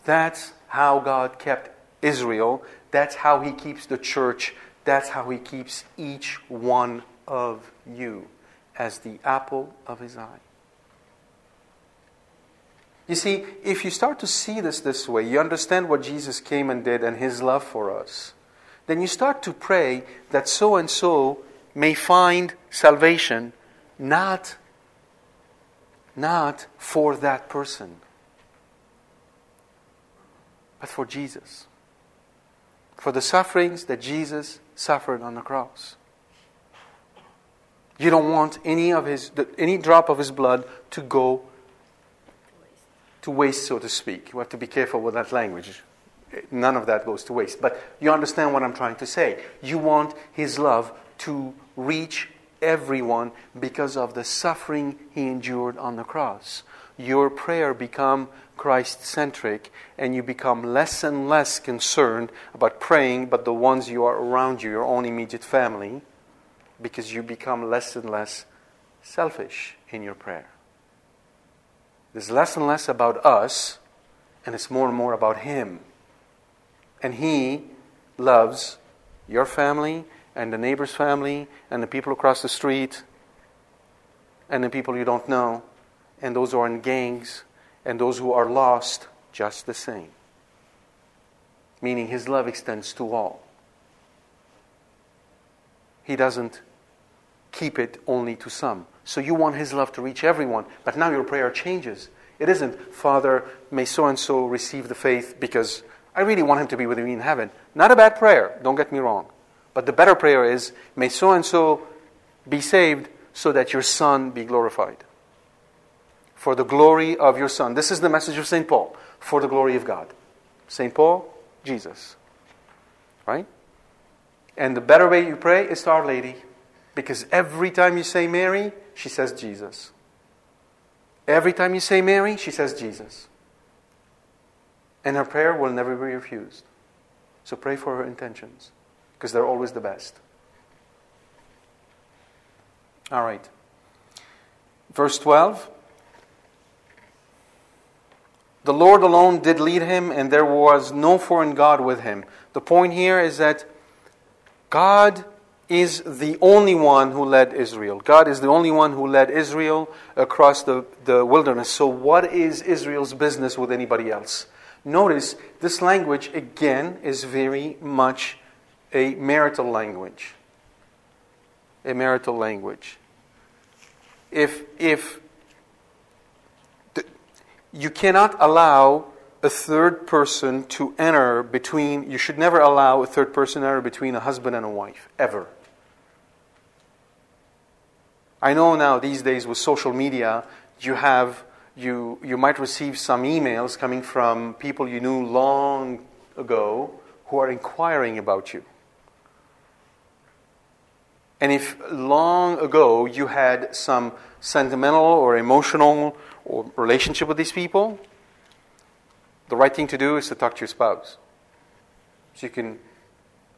That's how God kept Israel, that's how he keeps the church, that's how he keeps each one of you, as the apple of his eye. You see, if you start to see this this way, you understand what Jesus came and did and His love for us, then you start to pray that so-and-so may find salvation not, not for that person, but for Jesus. For the sufferings that Jesus suffered on the cross. You don't want any of his, any drop of His blood to go to waste, so to speak. You have to be careful with that language. None of that goes to waste. But you understand what I'm trying to say. You want His love to reach everyone because of the suffering He endured on the cross. Your prayer become Christ-centric, and you become less and less concerned about praying but the ones you are around you, your own immediate family, because you become less and less selfish in your prayer. There's less and less about us, and it's more and more about Him. And He loves your family and the neighbor's family and the people across the street and the people you don't know and those who are in gangs and those who are lost just the same. Meaning His love extends to all. He doesn't keep it only to some. So you want His love to reach everyone, but now your prayer changes. It isn't, Father, may so-and-so receive the faith because I really want him to be with me in heaven. Not a bad prayer, don't get me wrong. But the better prayer is, may so-and-so be saved so that your Son be glorified. For the glory of your Son. This is the message of Saint Paul. For the glory of God. Saint Paul, Jesus. Right? And the better way you pray is to Our Lady. Because every time you say Mary, she says Jesus. Every time you say Mary, she says Jesus. And her prayer will never be refused. So pray for her intentions. Because they're always the best. All right. Verse twelve. The Lord alone did lead him, and there was no foreign God with him. The point here is that God is the only one who led Israel. God is the only one who led Israel across the, the wilderness. So what is Israel's business with anybody else? Notice this language, again, is very much a marital language. A marital language. If... if You cannot allow a third person to enter between... You should never allow a third person to enter between a husband and a wife, ever. I know now these days with social media, you have you you might receive some emails coming from people you knew long ago who are inquiring about you. And if long ago you had some sentimental or emotional or relationship with these people, the right thing to do is to talk to your spouse. So you can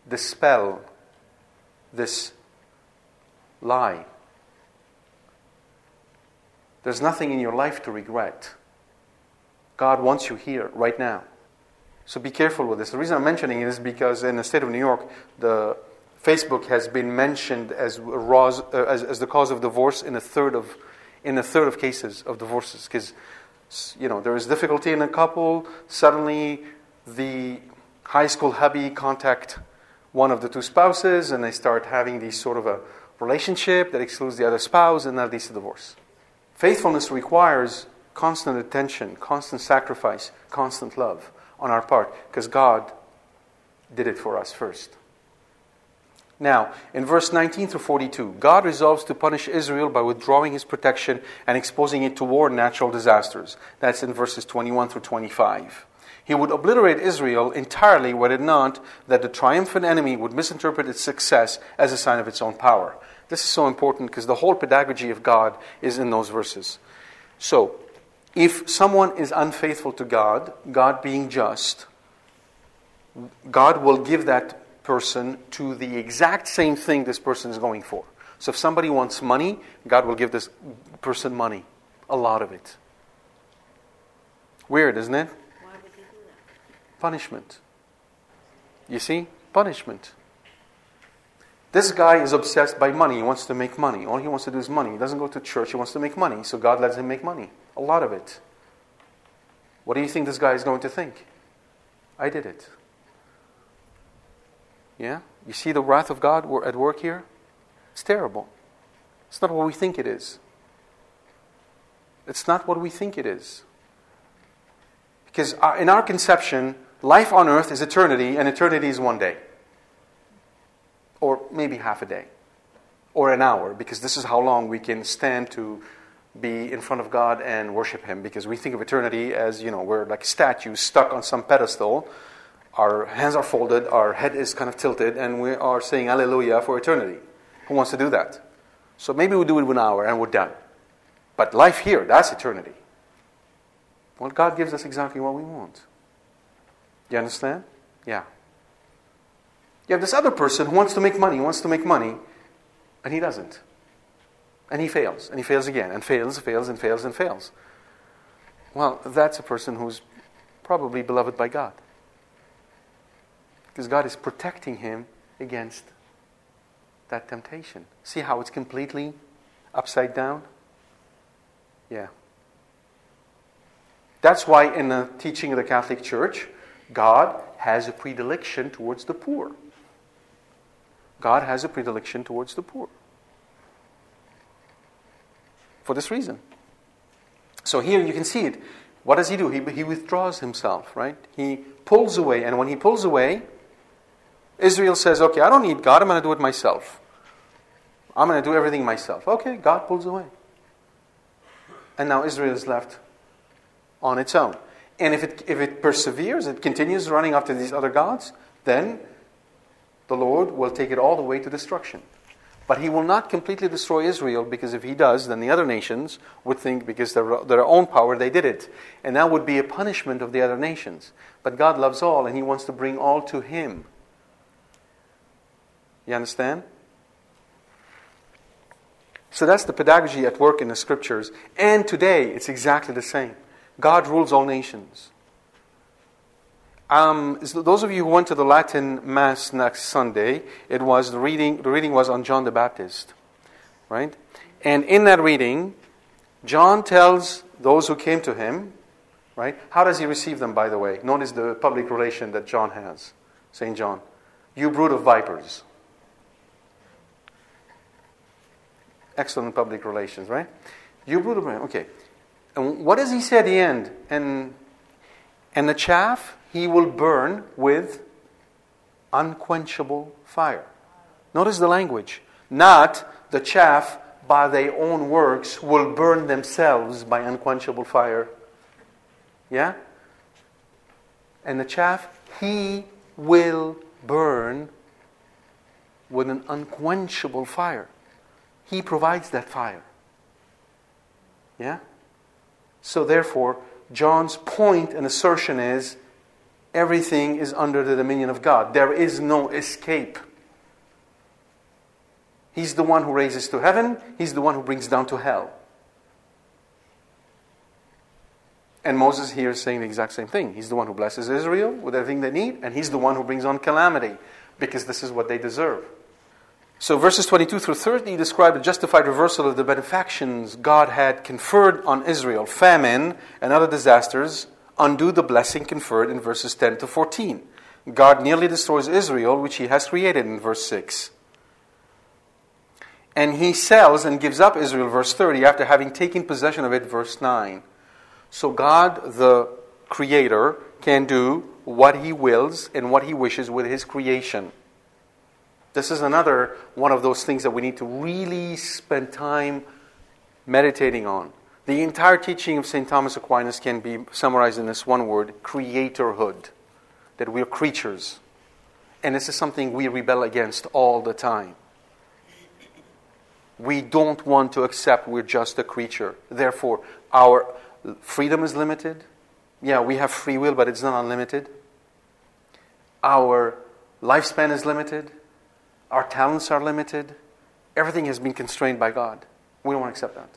dispel this lie. There's nothing in your life to regret. God wants you here, right now. So be careful with this. The reason I'm mentioning it is because in the state of New York, the Facebook has been mentioned as, as, as the cause of divorce in a third of in a third of cases of divorces, because, you know, there is difficulty in a couple, suddenly the high school hubby contact one of the two spouses, and they start having these sort of a relationship that excludes the other spouse, and that leads to divorce. Faithfulness requires constant attention, constant sacrifice, constant love on our part, because God did it for us first. Now, in verse nineteen through forty-two, God resolves to punish Israel by withdrawing His protection and exposing it to war and natural disasters. That's in verses twenty-one through twenty-five. He would obliterate Israel entirely were it not that the triumphant enemy would misinterpret its success as a sign of its own power. This is so important because the whole pedagogy of God is in those verses. So, if someone is unfaithful to God, God being just, God will give that person to the exact same thing this person is going for. So if somebody wants money, God will give this person money. A lot of it. Weird, isn't it? Why would He do that? Punishment. You see? Punishment. This guy is obsessed by money. He wants to make money. All he wants to do is money. He doesn't go to church. He wants to make money. So God lets him make money. A lot of it. What do you think this guy is going to think? I did it. Yeah? You see the wrath of God at work here? It's terrible. It's not what we think it is. It's not what we think it is. Because in our conception, life on earth is eternity, and eternity is one day. Or maybe half a day. Or an hour, because this is how long we can stand to be in front of God and worship Him. Because we think of eternity as, you know, we're like statues stuck on some pedestal. Our hands are folded, our head is kind of tilted, and we are saying hallelujah for eternity. Who wants to do that? So maybe we do it in an hour and we're done. But life here, that's eternity. Well, God gives us exactly what we want. You understand? Yeah. You have this other person who wants to make money, wants to make money, and he doesn't. And he fails, and he fails again, and fails, fails, and fails, and fails. Well, that's a person who's probably beloved by God. Because God is protecting him against that temptation. See how it's completely upside down? Yeah. That's why in the teaching of the Catholic Church, God has a predilection towards the poor. God has a predilection towards the poor. For this reason. So here you can see it. What does he do? He, he withdraws himself, right? He pulls away. And when he pulls away, Israel says, okay, I don't need God. I'm going to do it myself. I'm going to do everything myself. Okay, God pulls away. And now Israel is left on its own. And if it if it perseveres, it continues running after these other gods, then the Lord will take it all the way to destruction. But He will not completely destroy Israel, because if He does, then the other nations would think, because their their own power, they did it. And that would be a punishment of the other nations. But God loves all, and He wants to bring all to Him. You understand? So that's the pedagogy at work in the Scriptures. And today, it's exactly the same. God rules all nations. Um, those of you who went to the Latin Mass next Sunday, it was the reading. The reading was on John the Baptist, right? And in that reading, John tells those who came to him, right? How does he receive them? By the way, notice the public relation that John has. Saint John, you brood of vipers. Excellent public relations, right? You brood of vipers. Okay. And what does he say at the end? And, and the chaff he will burn with unquenchable fire. Notice the language. Not the chaff by their own works will burn themselves by unquenchable fire. Yeah? And the chaff he will burn with an unquenchable fire. He provides that fire. Yeah? So therefore, John's point and assertion is, everything is under the dominion of God. There is no escape. He's the one who raises to heaven. He's the one who brings down to hell. And Moses here is saying the exact same thing. He's the one who blesses Israel with everything they need, and he's the one who brings on calamity, because this is what they deserve. So verses twenty-two through thirty describe a justified reversal of the benefactions God had conferred on Israel. Famine and other disasters undo the blessing conferred in verses ten to fourteen. God nearly destroys Israel, which He has created, in verse six. And He sells and gives up Israel, verse thirty, after having taken possession of it, verse nine. So God, the Creator, can do what He wills and what He wishes with His creation. This is another one of those things that we need to really spend time meditating on. The entire teaching of Saint Thomas Aquinas can be summarized in this one word, creatorhood. That we are creatures. And this is something we rebel against all the time. We don't want to accept we're just a creature. Therefore, our freedom is limited. Yeah, we have free will, but it's not unlimited. Our lifespan is limited. Our talents are limited. Everything has been constrained by God. We don't want to accept that.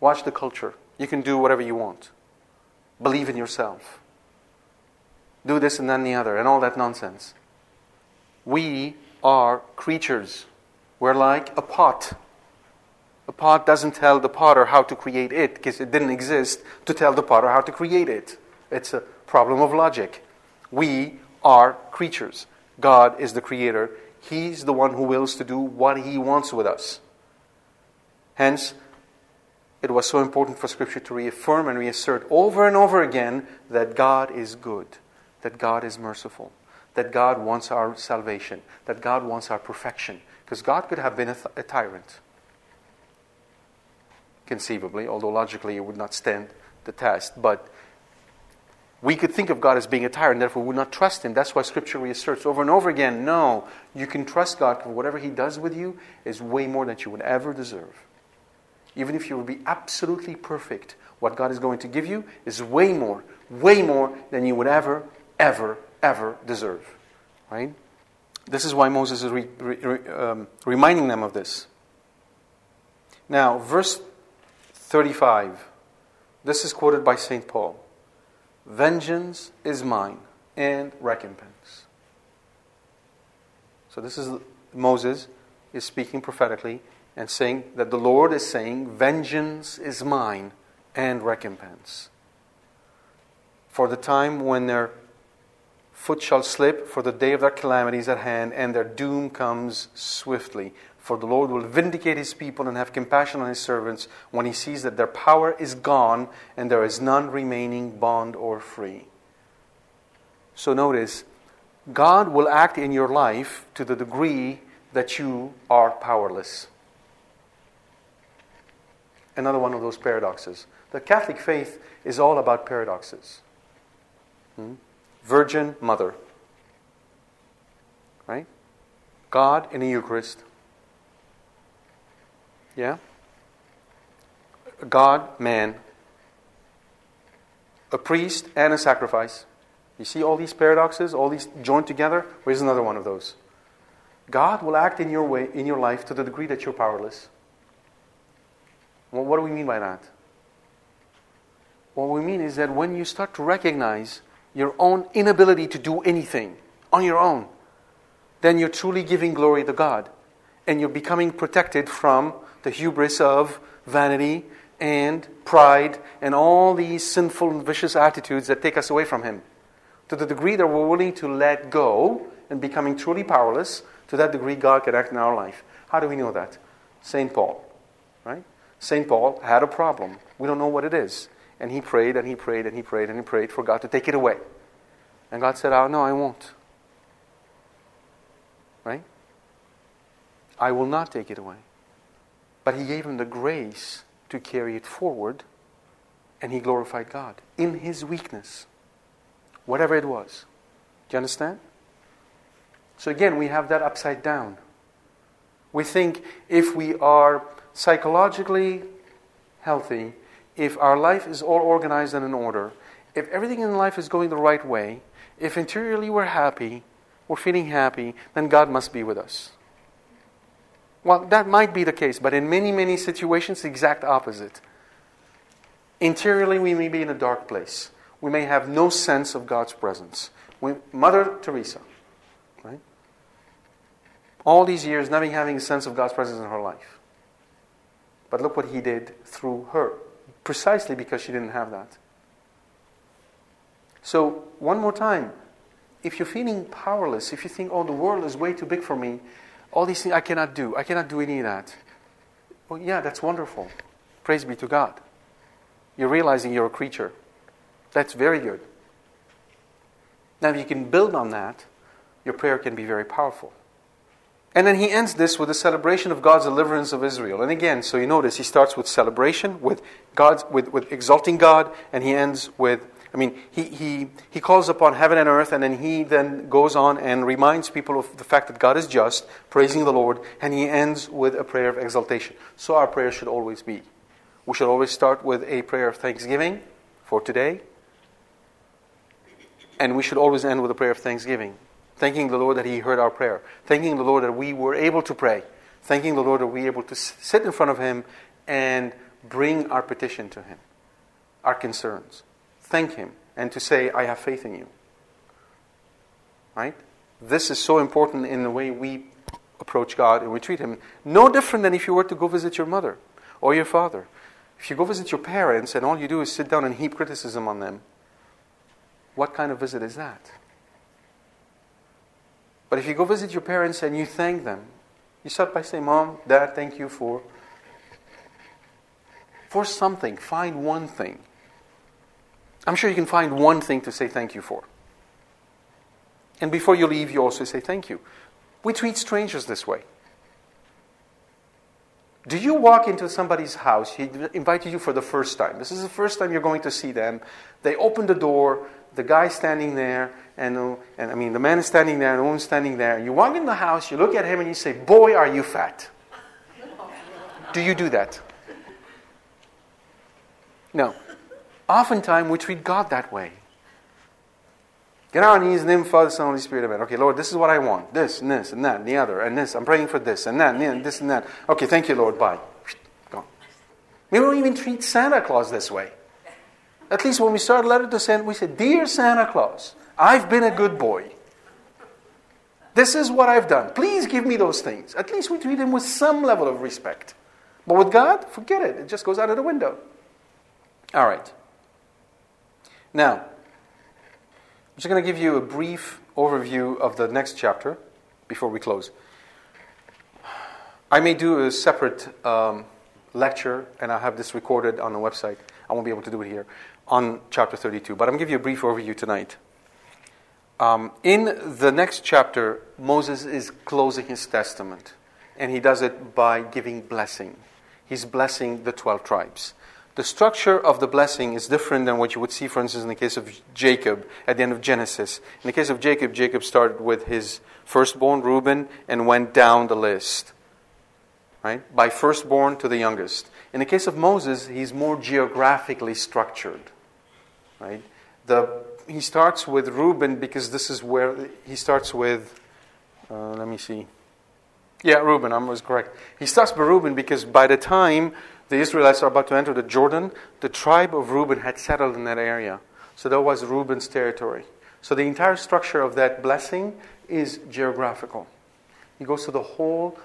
Watch the culture. You can do whatever you want. Believe in yourself. Do this and then the other, and all that nonsense. We are creatures. We're like a pot. The pot doesn't tell the potter how to create it because it didn't exist to tell the potter how to create it. It's a problem of logic. We are creatures. God is the creator. He's the one who wills to do what he wants with us. Hence, it was so important for Scripture to reaffirm and reassert over and over again that God is good, that God is merciful, that God wants our salvation, that God wants our perfection. Because God could have been a, th- a tyrant, conceivably, although logically it would not stand the test. But we could think of God as being a tyrant, therefore we would not trust Him. That's why Scripture reasserts over and over again, no, you can trust God because whatever He does with you is way more than you would ever deserve. Even if you would be absolutely perfect, what God is going to give you is way more, way more than you would ever, ever, ever deserve. Right? This is why Moses is re, re, um, reminding them of this. Now, verse thirty-five. This is quoted by Saint Paul. Vengeance is mine and recompense. So this is Moses is speaking prophetically and saying that the Lord is saying, vengeance is mine and recompense. For the time when their foot shall slip, for the day of their calamity is at hand, and their doom comes swiftly. For the Lord will vindicate his people and have compassion on his servants when he sees that their power is gone and there is none remaining bond or free. So notice, God will act in your life to the degree that you are powerless. Another one of those paradoxes. The Catholic faith is all about paradoxes. Hmm? Virgin Mother. Right? God in the Eucharist. Yeah? God, man. A priest and a sacrifice. You see all these paradoxes, all these joined together? Where's another one of those? God will act in your way, in your life to the degree that you're powerless. What do we mean by that? What we mean is that when you start to recognize your own inability to do anything on your own, then you're truly giving glory to God. And you're becoming protected from the hubris of vanity and pride and all these sinful and vicious attitudes that take us away from Him. To the degree that we're willing to let go and becoming truly powerless, to that degree God can act in our life. How do we know that? Saint Paul, right? Saint Paul had a problem. We don't know what it is. And he prayed, and he prayed, and he prayed, and he prayed for God to take it away. And God said, oh, no, I won't. Right? I will not take it away. But he gave him the grace to carry it forward, and he glorified God in his weakness, whatever it was. Do you understand? So again, we have that upside down. We think if we are psychologically healthy, if our life is all organized and in order, if everything in life is going the right way, if interiorly we're happy, we're feeling happy, then God must be with us. Well, that might be the case, but in many, many situations, the exact opposite. Interiorly, we may be in a dark place. We may have no sense of God's presence. We, Mother Teresa, right? All these years, never having a sense of God's presence in her life. But look what he did through her, precisely because she didn't have that. So, one more time, if you're feeling powerless, if you think, oh, the world is way too big for me, all these things I cannot do, I cannot do any of that. Well, yeah, that's wonderful. Praise be to God. You're realizing you're a creature. That's very good. Now, if you can build on that, your prayer can be very powerful. And then he ends this with the celebration of God's deliverance of Israel. And again, so you notice he starts with celebration, with God's, with, with exalting God, and he ends with, I mean, he, he he calls upon heaven and earth, and then he then goes on and reminds people of the fact that God is just, praising the Lord, and he ends with a prayer of exaltation. So our prayer should always be. We should always start with a prayer of thanksgiving for today, and we should always end with a prayer of thanksgiving. Thanking the Lord that He heard our prayer. Thanking the Lord that we were able to pray. Thanking the Lord that we were able to sit in front of Him and bring our petition to Him. Our concerns. Thank Him. And to say, I have faith in you. Right? This is so important in the way we approach God and we treat Him. No different than if you were to go visit your mother. or your father. If you go visit your parents and all you do is sit down and heap criticism on them, what kind of visit is that? But if you go visit your parents and you thank them, you start by saying, Mom, Dad, thank you for for something. Find one thing. I'm sure you can find one thing to say thank you for. And before you leave, you also say thank you. We treat strangers this way. Do you walk into somebody's house? He invited you for the first time. This is the first time you're going to see them. They open the door. The guy's standing there, and, and I mean, the man is standing there, and the woman's standing there. And you walk in the house, you look at him, and you say, boy, are you fat. Do you do that? No. Oftentimes, we treat God that way. Get on our knees, in the name of the Father, Son, Holy Spirit, amen. Okay, Lord, this is what I want. This, and this, and that, and the other, and this. I'm praying for this, and that, and this, and that. Okay, thank you, Lord. Bye. Gone. We don't even treat Santa Claus this way. At least when we start a letter to Santa, we say, Dear Santa Claus, I've been a good boy. This is what I've done. Please give me those things. At least we treat him with some level of respect. But with God, forget it. It just goes out of the window. All right. Now, I'm just going to give you a brief overview of the next chapter before we close. I may do a separate um, lecture, and I'll have this recorded on the website. I won't be able to do it here on chapter thirty-two, but I'm going to give you a brief overview tonight. Um, in the next chapter, Moses is closing his testament, and he does it by giving blessing. He's blessing the twelve tribes. The structure of the blessing is different than what you would see, for instance, in the case of Jacob at the end of Genesis. In the case of Jacob, Jacob started with his firstborn, Reuben, and went down the list. Right? By firstborn to the youngest. In the case of Moses, he's more geographically structured. Right? The, he starts with Reuben because this is where he starts with, uh, let me see. Yeah, Reuben, I was correct. He starts with Reuben because by the time the Israelites are about to enter the Jordan, the tribe of Reuben had settled in that area. So that was Reuben's territory. So the entire structure of that blessing is geographical. He goes to the whole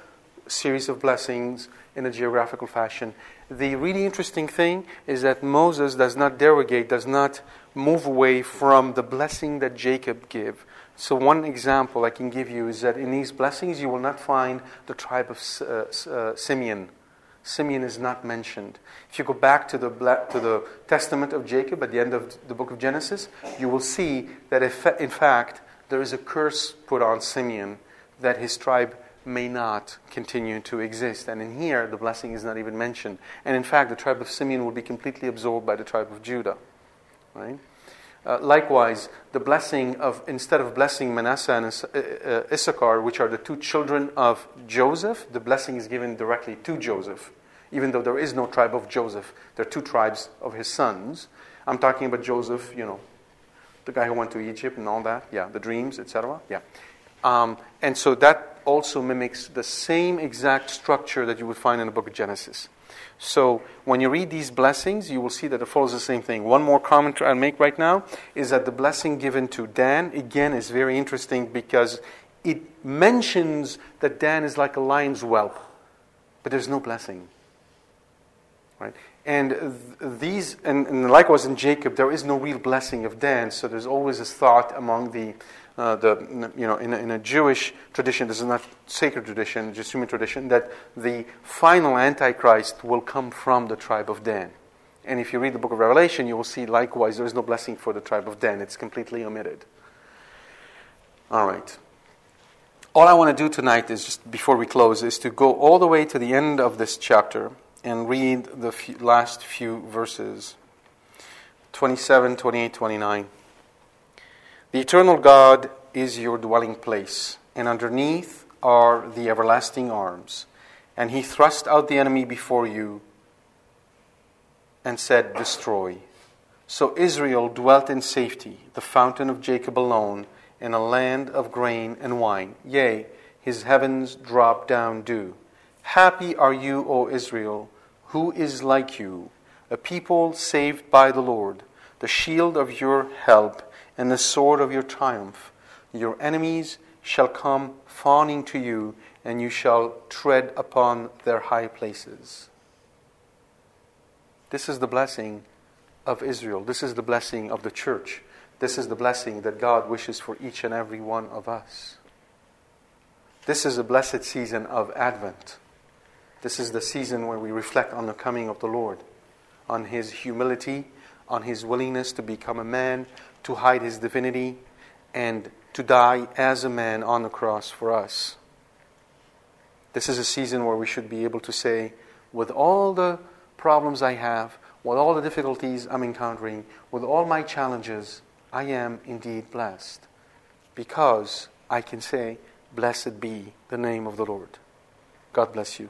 series of blessings in a geographical fashion. The really interesting thing is that Moses does not derogate, does not move away from the blessing that Jacob gave. So one example I can give you is that in these blessings you will not find the tribe of uh, uh, Simeon. Simeon is not mentioned. If you go back to the ble- to the testament of Jacob at the end of the book of Genesis, you will see that if, in fact there is a curse put on Simeon that his tribe may not continue to exist. And in here, the blessing is not even mentioned. And in fact, the tribe of Simeon will be completely absorbed by the tribe of Judah. Right? Uh, likewise, the blessing of, instead of blessing Manasseh and Issachar, which are the two children of Joseph, the blessing is given directly to Joseph. Even though there is no tribe of Joseph, there are two tribes of his sons. I'm talking about Joseph, you know, the guy who went to Egypt and all that. Yeah, the dreams, et cetera. Yeah. Um, and so that also mimics the same exact structure that you would find in the book of Genesis. So when you read these blessings, you will see that it follows the same thing. One more comment I'll make right now is that the blessing given to Dan, again, is very interesting because it mentions that Dan is like a lion's whelp, but there's no blessing. Right? And these, and, and likewise in Jacob, there is no real blessing of Dan, so there's always this thought among the Uh, the you know in a, in a Jewish tradition, this is not sacred tradition, just human tradition, that the final Antichrist will come from the tribe of Dan. And if you read the book of Revelation, you will see likewise there is no blessing for the tribe of Dan. It's completely omitted. All right. All I want to do tonight is, just before we close, is to go all the way to the end of this chapter and read the few, last few verses, twenty-seven, twenty-eight, twenty-nine. The eternal God is your dwelling place, and underneath are the everlasting arms. And he thrust out the enemy before you and said, Destroy. So Israel dwelt in safety, the fountain of Jacob alone, in a land of grain and wine. Yea, his heavens drop down dew. Happy are you, O Israel, who is like you, a people saved by the Lord, the shield of your help, and the sword of your triumph. Your enemies shall come fawning to you, and you shall tread upon their high places. This is the blessing of Israel. This is the blessing of the church. This is the blessing that God wishes for each and every one of us. This is the blessed season of Advent. This is the season where we reflect on the coming of the Lord, on His humility, on His willingness to become a man, to hide His divinity, and to die as a man on the cross for us. This is a season where we should be able to say, with all the problems I have, with all the difficulties I'm encountering, with all my challenges, I am indeed blessed, because I can say, blessed be the name of the Lord. God bless you.